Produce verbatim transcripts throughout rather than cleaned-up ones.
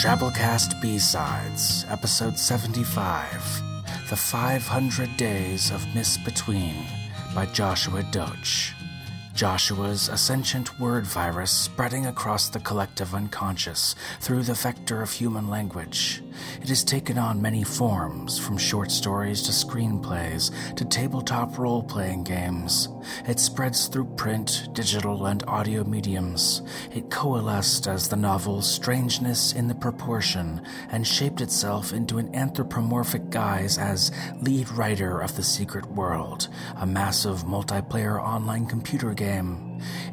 Drabblecast B-Sides, Episode seventy-five, The five hundred Days of Miss Between, by Joshua Doetsch. Joshua's ascendant word virus spreading across the collective unconscious through the vector of human language. It has taken on many forms, from short stories to screenplays to tabletop role-playing games. It spreads through print, digital, and audio mediums. It coalesced as the novel Strangeness in the Proportion and shaped itself into an anthropomorphic guise as lead writer of The Secret World, a massive multiplayer online computer game.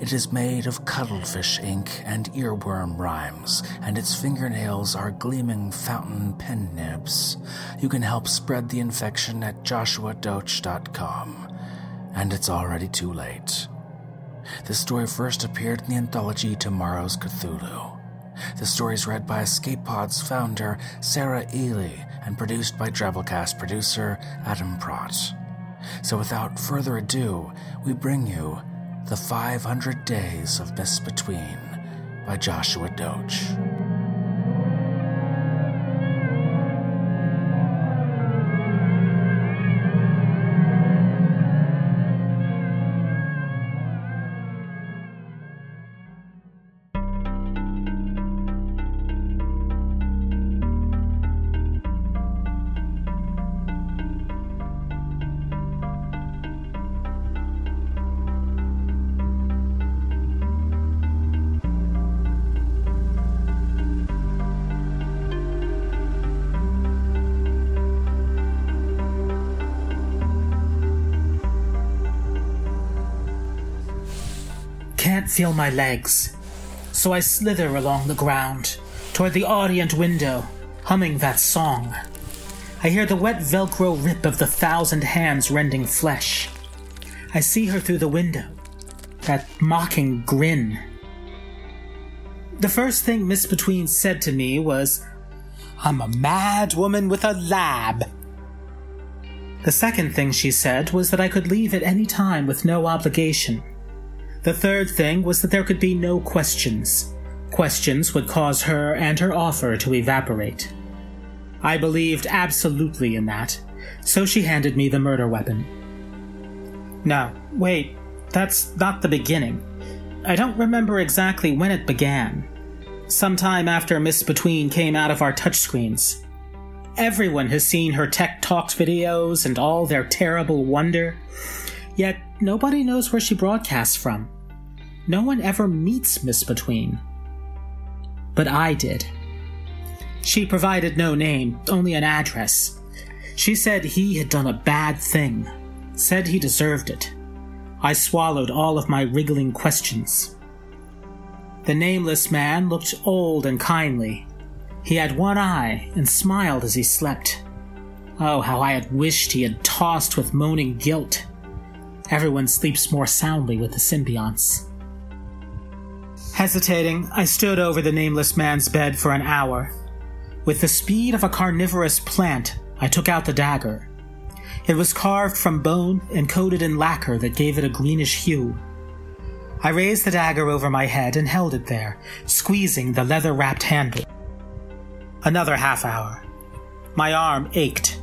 It is made of cuttlefish ink and earworm rhymes, and its fingernails are gleaming fountain pen nibs. You can help spread the infection at joshua doetsch dot com. And it's already too late. This story first appeared in the anthology Tomorrow's Cthulhu. The story is read by Escape Pod's founder, Sarah Ely, and produced by Drabblecast producer, Adam Pratt. So without further ado, we bring you The five hundred Days of Miss Between by Joshua Doetsch. Can't feel my legs, so I slither along the ground toward the Orient window, humming that song. I hear the wet Velcro rip of the thousand hands rending flesh. I see her through the window, that mocking grin. The first thing Miss Between said to me was, "I'm a mad woman with a lab." The second thing she said was that I could leave at any time with no obligation. The third thing was that there could be no questions. Questions would cause her and her offer to evaporate. I believed absolutely in that, so she handed me the murder weapon. No, wait, that's not the beginning. I don't remember exactly when it began. Sometime after Miss Between came out of our touchscreens. Everyone has seen her Tech Talks videos and all their terrible wonder, yet nobody knows where she broadcasts from. No one ever meets Miss Between. But I did. She provided no name, only an address. She said he had done a bad thing, said he deserved it. I swallowed all of my wriggling questions. The nameless man looked old and kindly. He had one eye and smiled as he slept. Oh, how I had wished he had tossed with moaning guilt. Everyone sleeps more soundly with the symbionts. Hesitating, I stood over the nameless man's bed for an hour. With the speed of a carnivorous plant, I took out the dagger. It was carved from bone and coated in lacquer that gave it a greenish hue. I raised the dagger over my head and held it there, squeezing the leather-wrapped handle. Another half hour. My arm ached.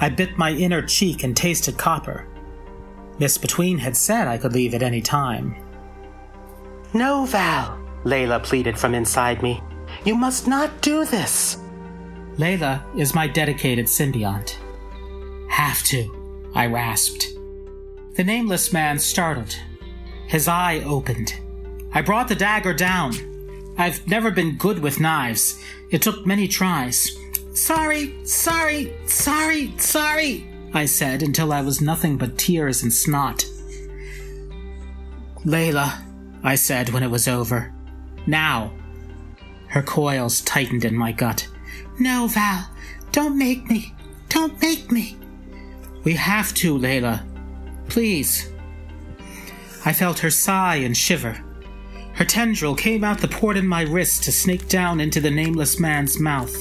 I bit my inner cheek and tasted copper. Miss Between had said I could leave at any time. "No, Val," Layla pleaded from inside me. "You must not do this." Layla is my dedicated symbiont. "Have to," I rasped. The nameless man startled. His eye opened. I brought the dagger down. I've never been good with knives. It took many tries. "Sorry, sorry, sorry, sorry," I said, until I was nothing but tears and snot. "Layla," I said when it was over. "Now." Her coils tightened in my gut. "No, Val. Don't make me. Don't make me." "We have to, Layla. Please." I felt her sigh and shiver. Her tendril came out the port in my wrist to snake down into the nameless man's mouth.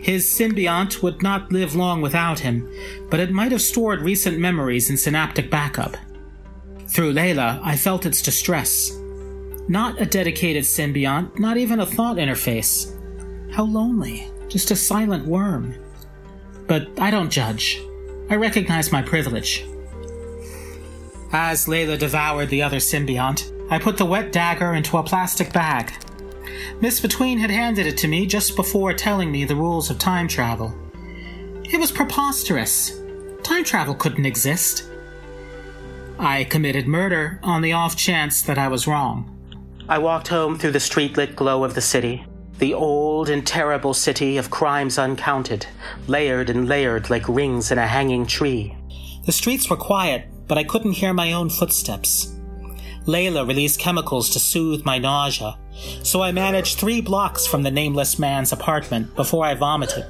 His symbiont would not live long without him, but it might have stored recent memories in synaptic backup. Through Layla, I felt its distress. Not a dedicated symbiont, not even a thought interface. How lonely. Just a silent worm. But I don't judge. I recognize my privilege. As Layla devoured the other symbiont, I put the wet dagger into a plastic bag. Miss Between had handed it to me just before telling me the rules of time travel. It was preposterous. Time travel couldn't exist. I committed murder on the off chance that I was wrong. I walked home through the street-lit glow of the city, the old and terrible city of crimes uncounted, layered and layered like rings in a hanging tree. The streets were quiet, but I couldn't hear my own footsteps. Layla released chemicals to soothe my nausea, so I managed three blocks from the nameless man's apartment before I vomited.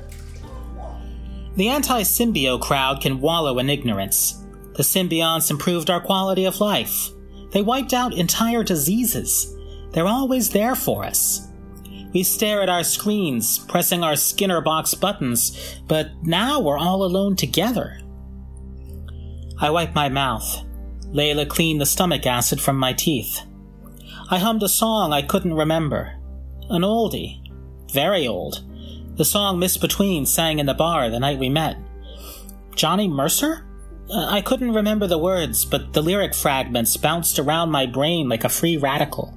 The anti-symbio crowd can wallow in ignorance. The symbionts improved our quality of life. They wiped out entire diseases. They're always there for us. We stare at our screens, pressing our Skinner box buttons, but now we're all alone together. I wiped my mouth. Layla cleaned the stomach acid from my teeth. I hummed a song I couldn't remember. An oldie. Very old. The song Miss Between sang in the bar the night we met. Johnny Mercer? I couldn't remember the words, but the lyric fragments bounced around my brain like a free radical.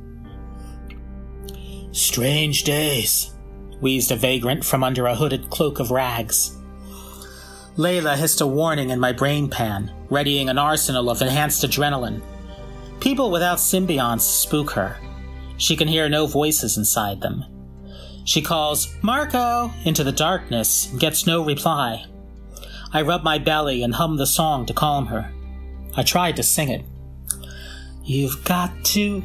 "Strange days," wheezed a vagrant from under a hooded cloak of rags. Layla hissed a warning in my brain pan, readying an arsenal of enhanced adrenaline. People without symbionts spook her. She can hear no voices inside them. She calls "Marco" into the darkness and gets no reply. I rub my belly and hum the song to calm her. I tried to sing it. "You've got to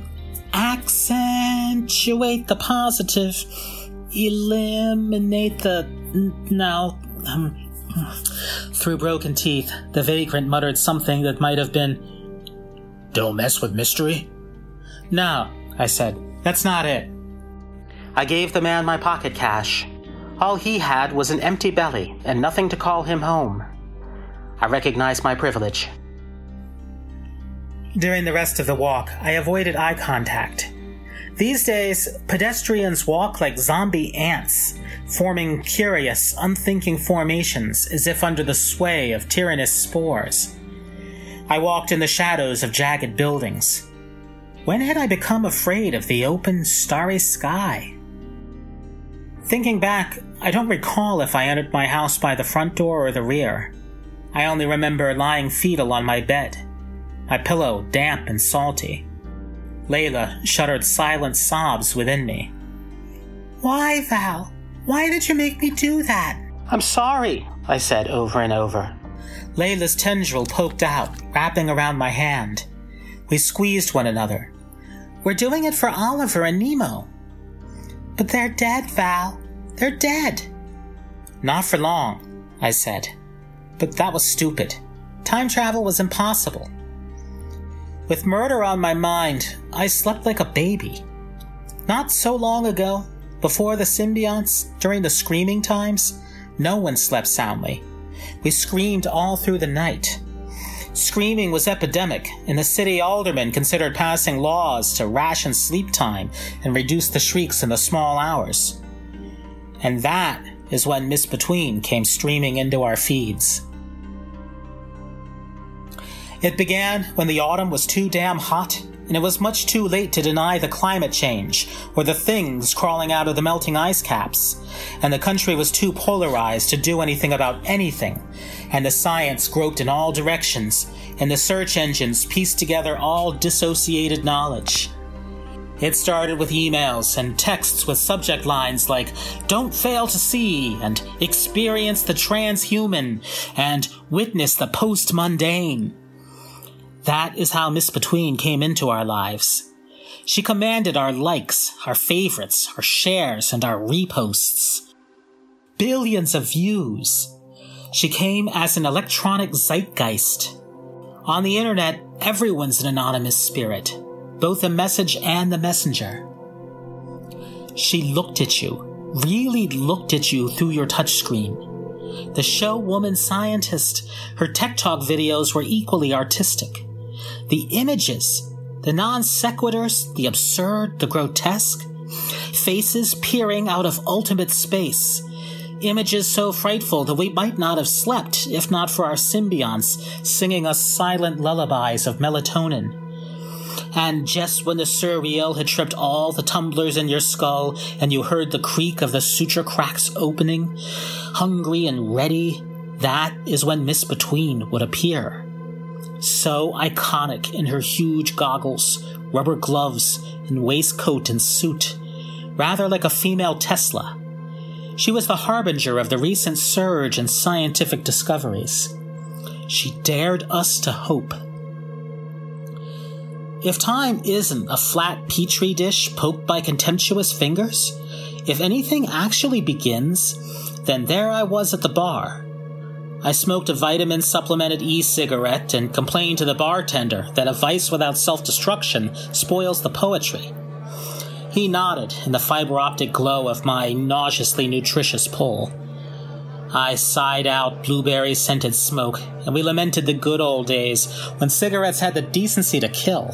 accentuate the positive, eliminate the... no... Um, Through broken teeth, the vagrant muttered something that might have been, "Don't mess with mystery?" "No," I said. "That's not it." I gave the man my pocket cash. All he had was an empty belly and nothing to call him home. I recognized my privilege. During the rest of the walk, I avoided eye contact. These days, pedestrians walk like zombie ants, forming curious, unthinking formations as if under the sway of tyrannous spores. I walked in the shadows of jagged buildings. When had I become afraid of the open, starry sky? Thinking back, I don't recall if I entered my house by the front door or the rear. I only remember lying fetal on my bed, my pillow damp and salty. Layla shuddered silent sobs within me. "Why, Val? Why did you make me do that?" "I'm sorry," I said over and over. Layla's tendril poked out, wrapping around my hand. We squeezed one another. "We're doing it for Oliver and Nemo." "But they're dead, Val. They're dead." "Not for long," I said. But that was stupid. Time travel was impossible. With murder on my mind, I slept like a baby. Not so long ago, before the symbionts, during the screaming times, no one slept soundly. We screamed all through the night. Screaming was epidemic, and the city aldermen considered passing laws to ration sleep time and reduce the shrieks in the small hours. And that is when Miss Between came streaming into our feeds. It began when the autumn was too damn hot, and it was much too late to deny the climate change, or the things crawling out of the melting ice caps, and the country was too polarized to do anything about anything, and the science groped in all directions, and the search engines pieced together all dissociated knowledge. It started with emails and texts with subject lines like "Don't fail to see" and "Experience the transhuman" and "Witness the post-mundane." That is how Miss Between came into our lives. She commanded our likes, our favorites, our shares, and our reposts. Billions of views. She came as an electronic zeitgeist. On the internet, everyone's an anonymous spirit, both the message and the messenger. She looked at you, really looked at you through your touchscreen. The show Woman Scientist, her tech talk videos were equally artistic. The images, the non sequiturs, the absurd, the grotesque, faces peering out of ultimate space, images so frightful that we might not have slept if not for our symbionts singing us silent lullabies of melatonin. And just when the surreal had tripped all the tumblers in your skull and you heard the creak of the suture cracks opening, hungry and ready, that is when Miss Between would appear. So iconic in her huge goggles, rubber gloves, and waistcoat and suit, rather like a female Tesla. She was the harbinger of the recent surge in scientific discoveries. She dared us to hope. If time isn't a flat petri dish poked by contemptuous fingers, if anything actually begins, then there I was at the bar. I smoked a vitamin-supplemented e-cigarette and complained to the bartender that a vice without self-destruction spoils the poetry. He nodded in the fiber-optic glow of my nauseously nutritious pull. I sighed out blueberry-scented smoke, and we lamented the good old days when cigarettes had the decency to kill.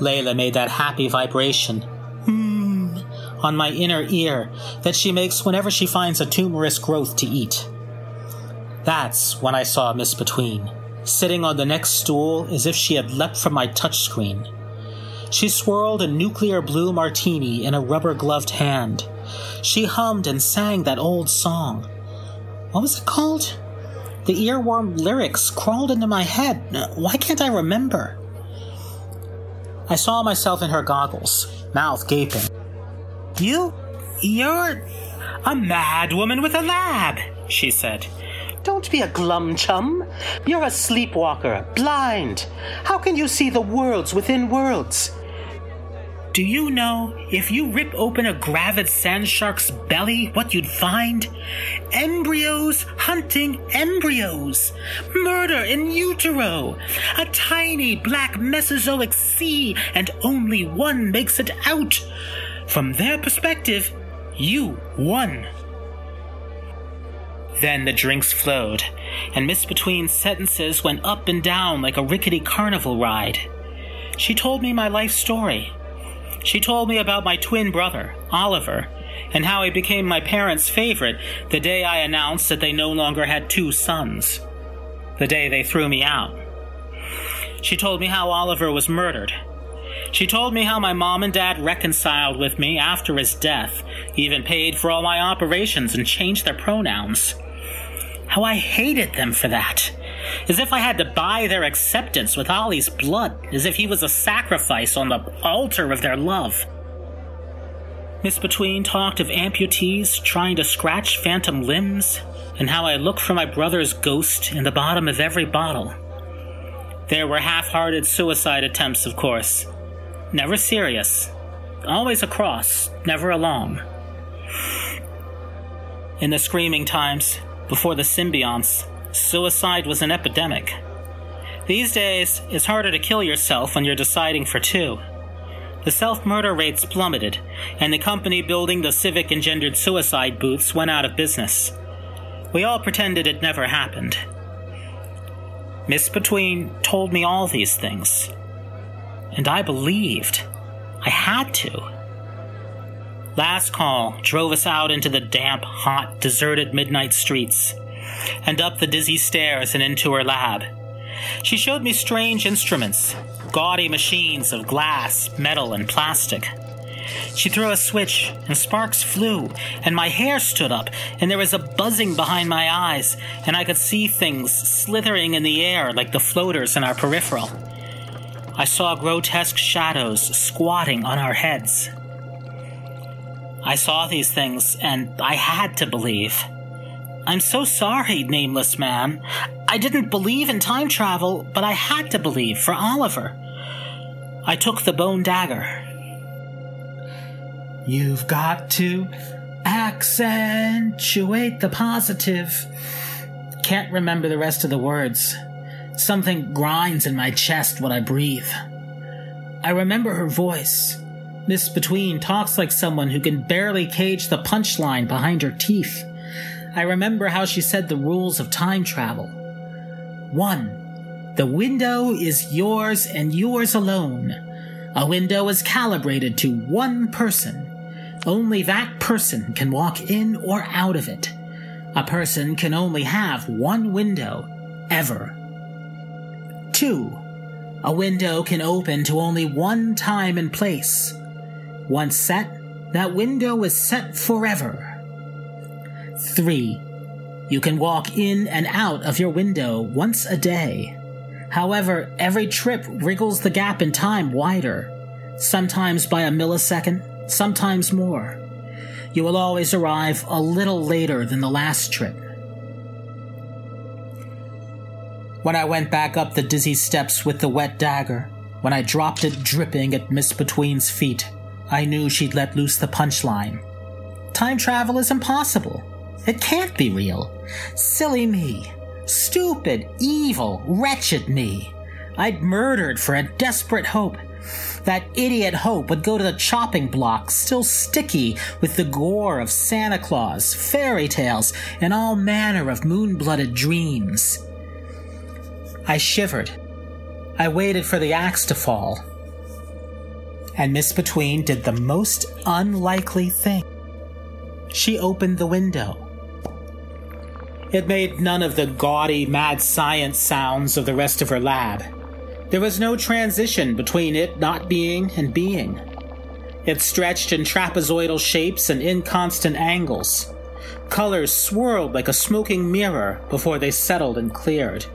Layla made that happy vibration, hmm, on my inner ear that she makes whenever she finds a tumorous growth to eat. That's when I saw Miss Between, sitting on the next stool as if she had leapt from my touchscreen. She swirled a nuclear blue martini in a rubber-gloved hand. She hummed and sang that old song. What was it called? The earworm lyrics crawled into my head. Why can't I remember? I saw myself in her goggles, mouth gaping. You? You're a mad woman with a lab, she said. Don't be a glum chum. You're a sleepwalker, blind. How can you see the worlds within worlds? Do you know, if you rip open a gravid sand shark's belly, what you'd find? Embryos hunting embryos. Murder in utero. A tiny black Mesozoic sea, and only one makes it out. From their perspective, you won. Then the drinks flowed, and Miss Between's sentences went up and down like a rickety carnival ride. She told me my life story. She told me about my twin brother, Oliver, and how he became my parents' favorite the day I announced that they no longer had two sons. The day they threw me out. She told me how Oliver was murdered. She told me how my mom and dad reconciled with me after his death, even paid for all my operations and changed their pronouns. How I hated them for that. As if I had to buy their acceptance with Ollie's blood, as if he was a sacrifice on the altar of their love. Miss Between talked of amputees trying to scratch phantom limbs, and how I looked for my brother's ghost in the bottom of every bottle. There were half-hearted suicide attempts, of course. Never serious. Always across, never along. In the screaming times, before the symbionts, suicide was an epidemic. These days, it's harder to kill yourself when you're deciding for two. The self-murder rates plummeted, and the company building the civic-engendered suicide booths went out of business. We all pretended it never happened. Miss Between told me all these things, and I believed. I had to. Last call drove us out into the damp, hot, deserted midnight streets, and up the dizzy stairs and into her lab. She showed me strange instruments, gaudy machines of glass, metal, and plastic. She threw a switch, and sparks flew, and my hair stood up, and there was a buzzing behind my eyes, and I could see things slithering in the air like the floaters in our peripheral. I saw grotesque shadows squatting on our heads. I saw these things, and I had to believe. I'm so sorry, Nameless Man. I didn't believe in time travel, but I had to believe for Oliver. I took the bone dagger. You've got to accentuate the positive. Can't remember the rest of the words. Something grinds in my chest when I breathe. I remember her voice. Miss Between talks like someone who can barely cage the punchline behind her teeth. I remember how she said the rules of time travel. One, the window is yours and yours alone. A window is calibrated to one person. Only that person can walk in or out of it. A person can only have one window, ever. Two. A window can open to only one time and place. Once set, that window is set forever. Three. You can walk in and out of your window once a day. However, every trip wriggles the gap in time wider, sometimes by a millisecond, sometimes more. You will always arrive a little later than the last trip. When I went back up the dizzy steps with the wet dagger, when I dropped it dripping at Miss Between's feet, I knew she'd let loose the punchline. Time travel is impossible. It can't be real. Silly me. Stupid, evil, wretched me. I'd murdered for a desperate hope. That idiot hope would go to the chopping block, still sticky with the gore of Santa Claus, fairy tales, and all manner of moon-blooded dreams. I shivered. I waited for the axe to fall. And Miss Between did the most unlikely thing. She opened the window. It made none of the gaudy mad science sounds of the rest of her lab. There was no transition between it not being and being. It stretched in trapezoidal shapes and inconstant angles. Colors swirled like a smoking mirror before they settled and cleared.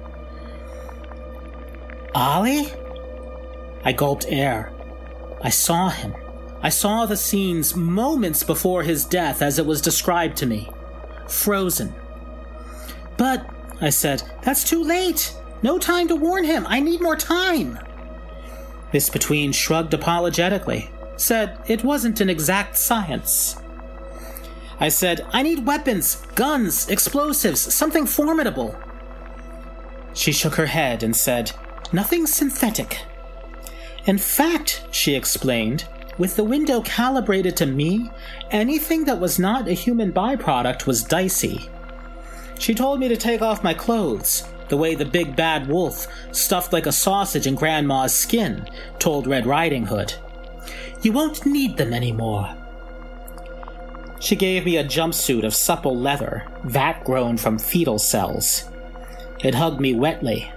Ollie? I gulped air. I saw him. I saw the scenes moments before his death as it was described to me. Frozen. But, I said, that's too late. No time to warn him. I need more time. Miss Between shrugged apologetically, said it wasn't an exact science. I said, I need weapons, guns, explosives, something formidable. She shook her head and said, nothing synthetic. In fact, she explained, with the window calibrated to me, anything that was not a human byproduct was dicey. She told me to take off my clothes, the way the big bad wolf, stuffed like a sausage in Grandma's skin, told Red Riding Hood. You won't need them anymore. She gave me a jumpsuit of supple leather, vat grown from fetal cells. It hugged me wetly.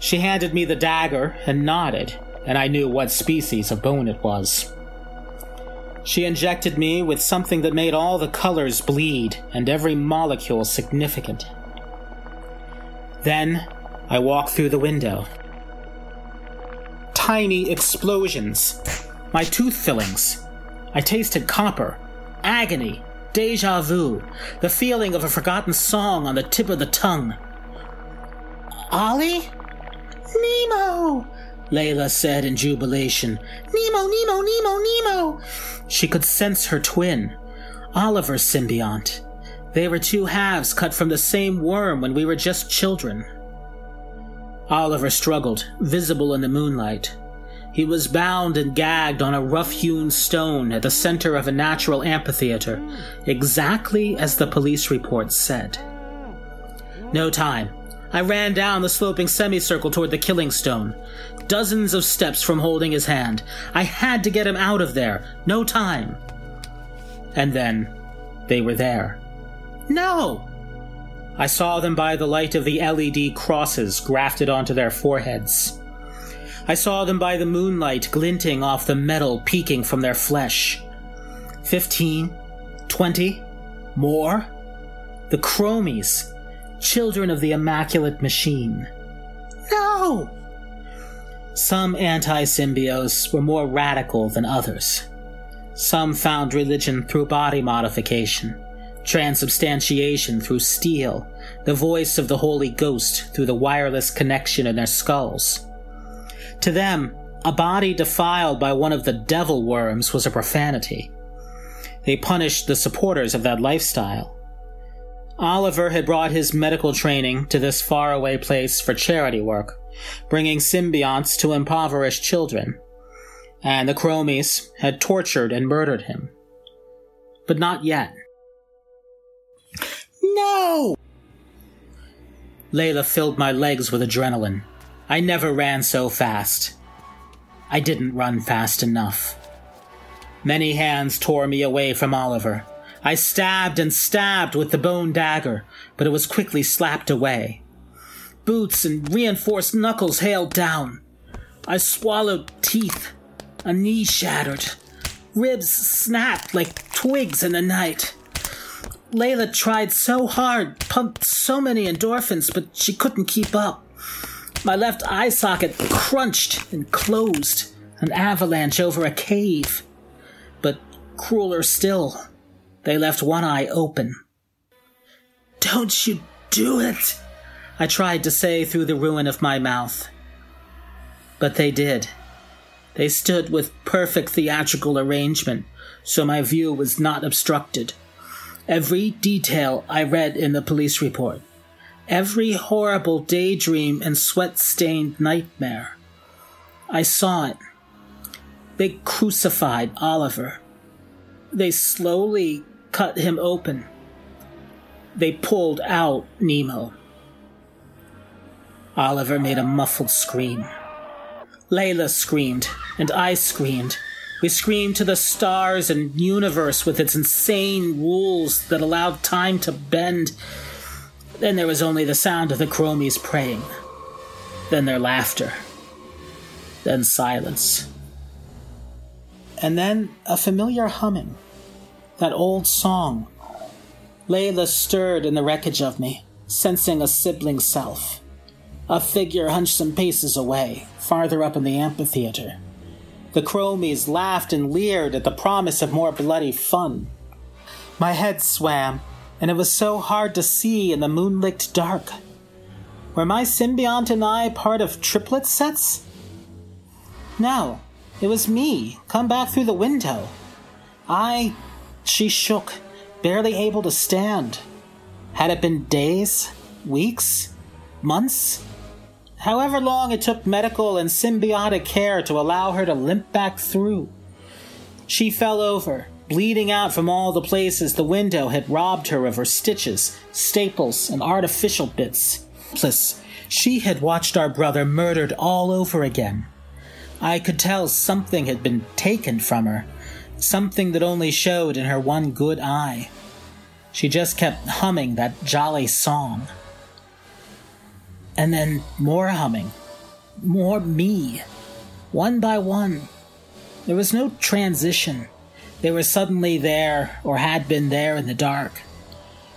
She handed me the dagger and nodded, and I knew what species of bone it was. She injected me with something that made all the colors bleed and every molecule significant. Then I walked through the window. Tiny explosions. My tooth fillings. I tasted copper. Agony. Deja vu. The feeling of a forgotten song on the tip of the tongue. Ollie? Nemo! Layla said in jubilation. Nemo, Nemo, Nemo, Nemo! She could sense her twin, Oliver's symbiont. They were two halves cut from the same worm when we were just children. Oliver struggled, visible in the moonlight. He was bound and gagged on a rough-hewn stone at the center of a natural amphitheater, exactly as the police report said. No time. I ran down the sloping semicircle toward the killing stone. Dozens of steps from holding his hand. I had to get him out of there. No time. And then they were there. No! I saw them by the light of the L E D crosses grafted onto their foreheads. I saw them by the moonlight glinting off the metal peeking from their flesh. Fifteen, twenty, more. The Chromies. Children of the Immaculate Machine. No! Some anti-symbiotes were more radical than others. Some found religion through body modification, transubstantiation through steel, the voice of the Holy Ghost through the wireless connection in their skulls. To them, a body defiled by one of the devil worms was a profanity. They punished the supporters of that lifestyle. Oliver had brought his medical training to this faraway place for charity work, bringing symbionts to impoverished children, and the Chromies had tortured and murdered him. But not yet. No! Layla filled my legs with adrenaline. I never ran so fast. I didn't run fast enough. Many hands tore me away from Oliver. I stabbed and stabbed with the bone dagger, but it was quickly slapped away. Boots and reinforced knuckles hailed down. I swallowed teeth. A knee shattered. Ribs snapped like twigs in the night. Layla tried so hard, pumped so many endorphins, but she couldn't keep up. My left eye socket crunched and closed, an avalanche over a cave. But crueler still, they left one eye open. "Don't you do it," I tried to say through the ruin of my mouth. But they did. They stood with perfect theatrical arrangement, so my view was not obstructed. Every detail I read in the police report. Every horrible daydream and sweat-stained nightmare. I saw it. They crucified Oliver. They slowly cut him open. They pulled out Nemo. Oliver made a muffled scream. Layla screamed, and I screamed. We screamed to the stars and universe with its insane rules that allowed time to bend. Then there was only the sound of the Chromies praying. Then their laughter. Then silence. And then a familiar humming. That old song. Layla stirred in the wreckage of me, sensing a sibling self. A figure hunched some paces away, farther up in the amphitheater. The Chromies laughed and leered at the promise of more bloody fun. My head swam, and it was so hard to see in the moonlit dark. Were my symbiont and I part of triplet sets? No, it was me, come back through the window. I... She shook, barely able to stand. Had it been days? Weeks? Months? However long it took medical and symbiotic care to allow her to limp back through. She fell over, bleeding out from all the places the window had robbed her of her stitches, staples, and artificial bits. Plus, she had watched our brother murdered all over again. I could tell something had been taken from her, something that only showed in her one good eye. She just kept humming that jolly song. And then more humming. More me. One by one. There was no transition. They were suddenly there, or had been there in the dark.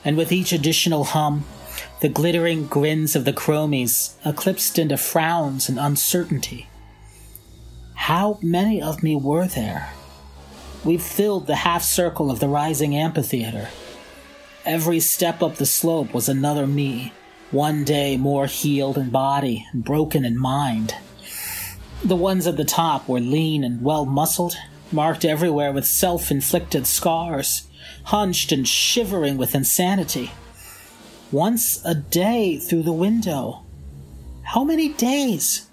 And with each additional hum, the glittering grins of the Chromies eclipsed into frowns and uncertainty. How many of me were there? We filled the half-circle of the rising amphitheater. Every step up the slope was another me. One day more healed in body and broken in mind. The ones at the top were lean and well-muscled, marked everywhere with self-inflicted scars, hunched and shivering with insanity. Once a day through the window. How many days?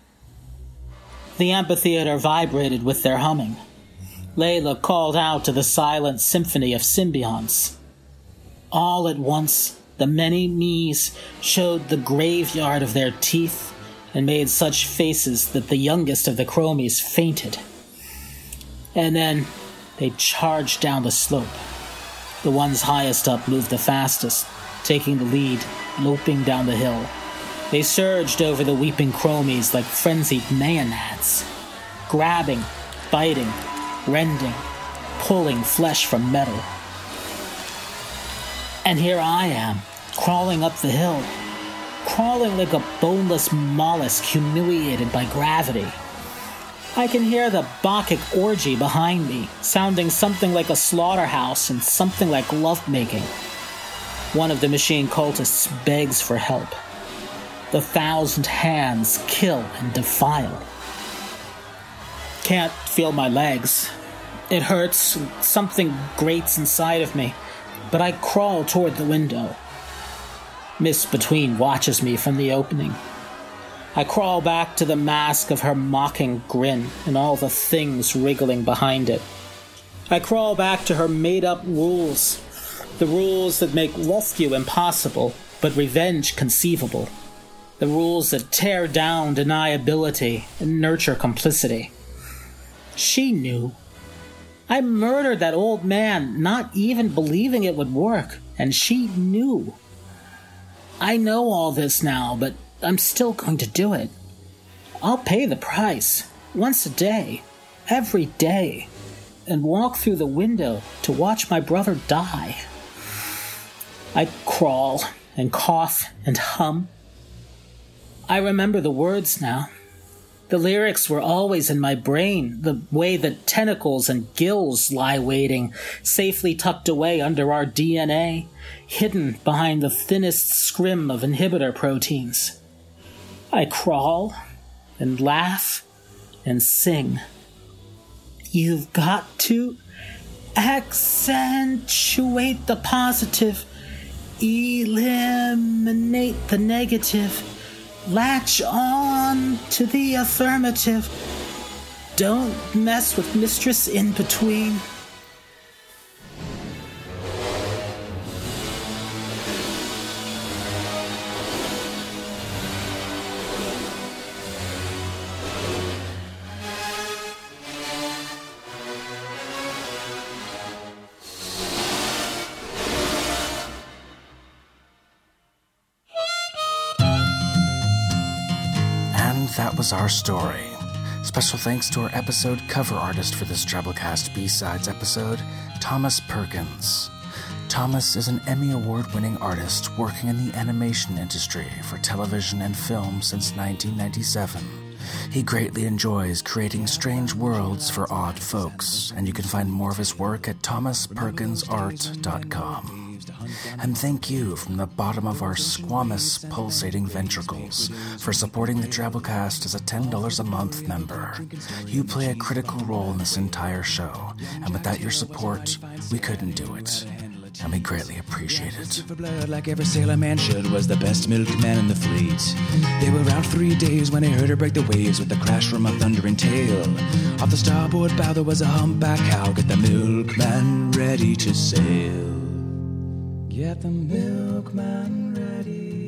The amphitheater vibrated with their humming. Layla called out to the silent symphony of symbionts. All at once, the many me's showed the graveyard of their teeth and made such faces that the youngest of the Chromies fainted. And then they charged down the slope. The ones highest up moved the fastest, taking the lead, loping down the hill. They surged over the weeping Chromies like frenzied maenads, grabbing, biting, rending, pulling flesh from metal. And here I am, crawling up the hill, crawling like a boneless mollusk humiliated by gravity. I can hear the Bacchic orgy behind me, sounding something like a slaughterhouse and something like lovemaking. One of the machine cultists begs for help. The thousand hands kill and defile. Can't feel my legs. It hurts, something grates inside of me. But I crawl toward the window. Miss Between watches me from the opening. I crawl back to the mask of her mocking grin and all the things wriggling behind it. I crawl back to her made-up rules, the rules that make rescue impossible, but revenge conceivable, the rules that tear down deniability and nurture complicity, She knew. I murdered that old man, not even believing it would work, and she knew. I know all this now, but I'm still going to do it. I'll pay the price, once a day, every day, and walk through the window to watch my brother die. I crawl and cough and hum. I remember the words now. The lyrics were always in my brain, the way that tentacles and gills lie waiting, safely tucked away under our D N A, hidden behind the thinnest scrim of inhibitor proteins. I crawl and laugh and sing. You've got to accentuate the positive, eliminate the negative, latch on to the affirmative. Don't mess with mistress in between. That was our story. Special thanks to our episode cover artist for this Drabblecast B-Sides episode, Thomas Perkins. Thomas is an Emmy Award-winning artist working in the animation industry for television and film since nineteen ninety-seven. He greatly enjoys creating strange worlds for odd folks, and you can find more of his work at thomas perkins art dot com. And thank you from the bottom of our squamous, pulsating ventricles for supporting the Drabblecast as a ten dollars a month member. You play a critical role in this entire show, and without your support, we couldn't do it. And we greatly appreciate it. Like every sailor man should, was the best milkman in the fleet. They were out three days when they heard her break the waves with a crash from a thundering tail. Off the starboard bow there was a humpback cow. Get the milkman ready to sail. Get the milkman ready.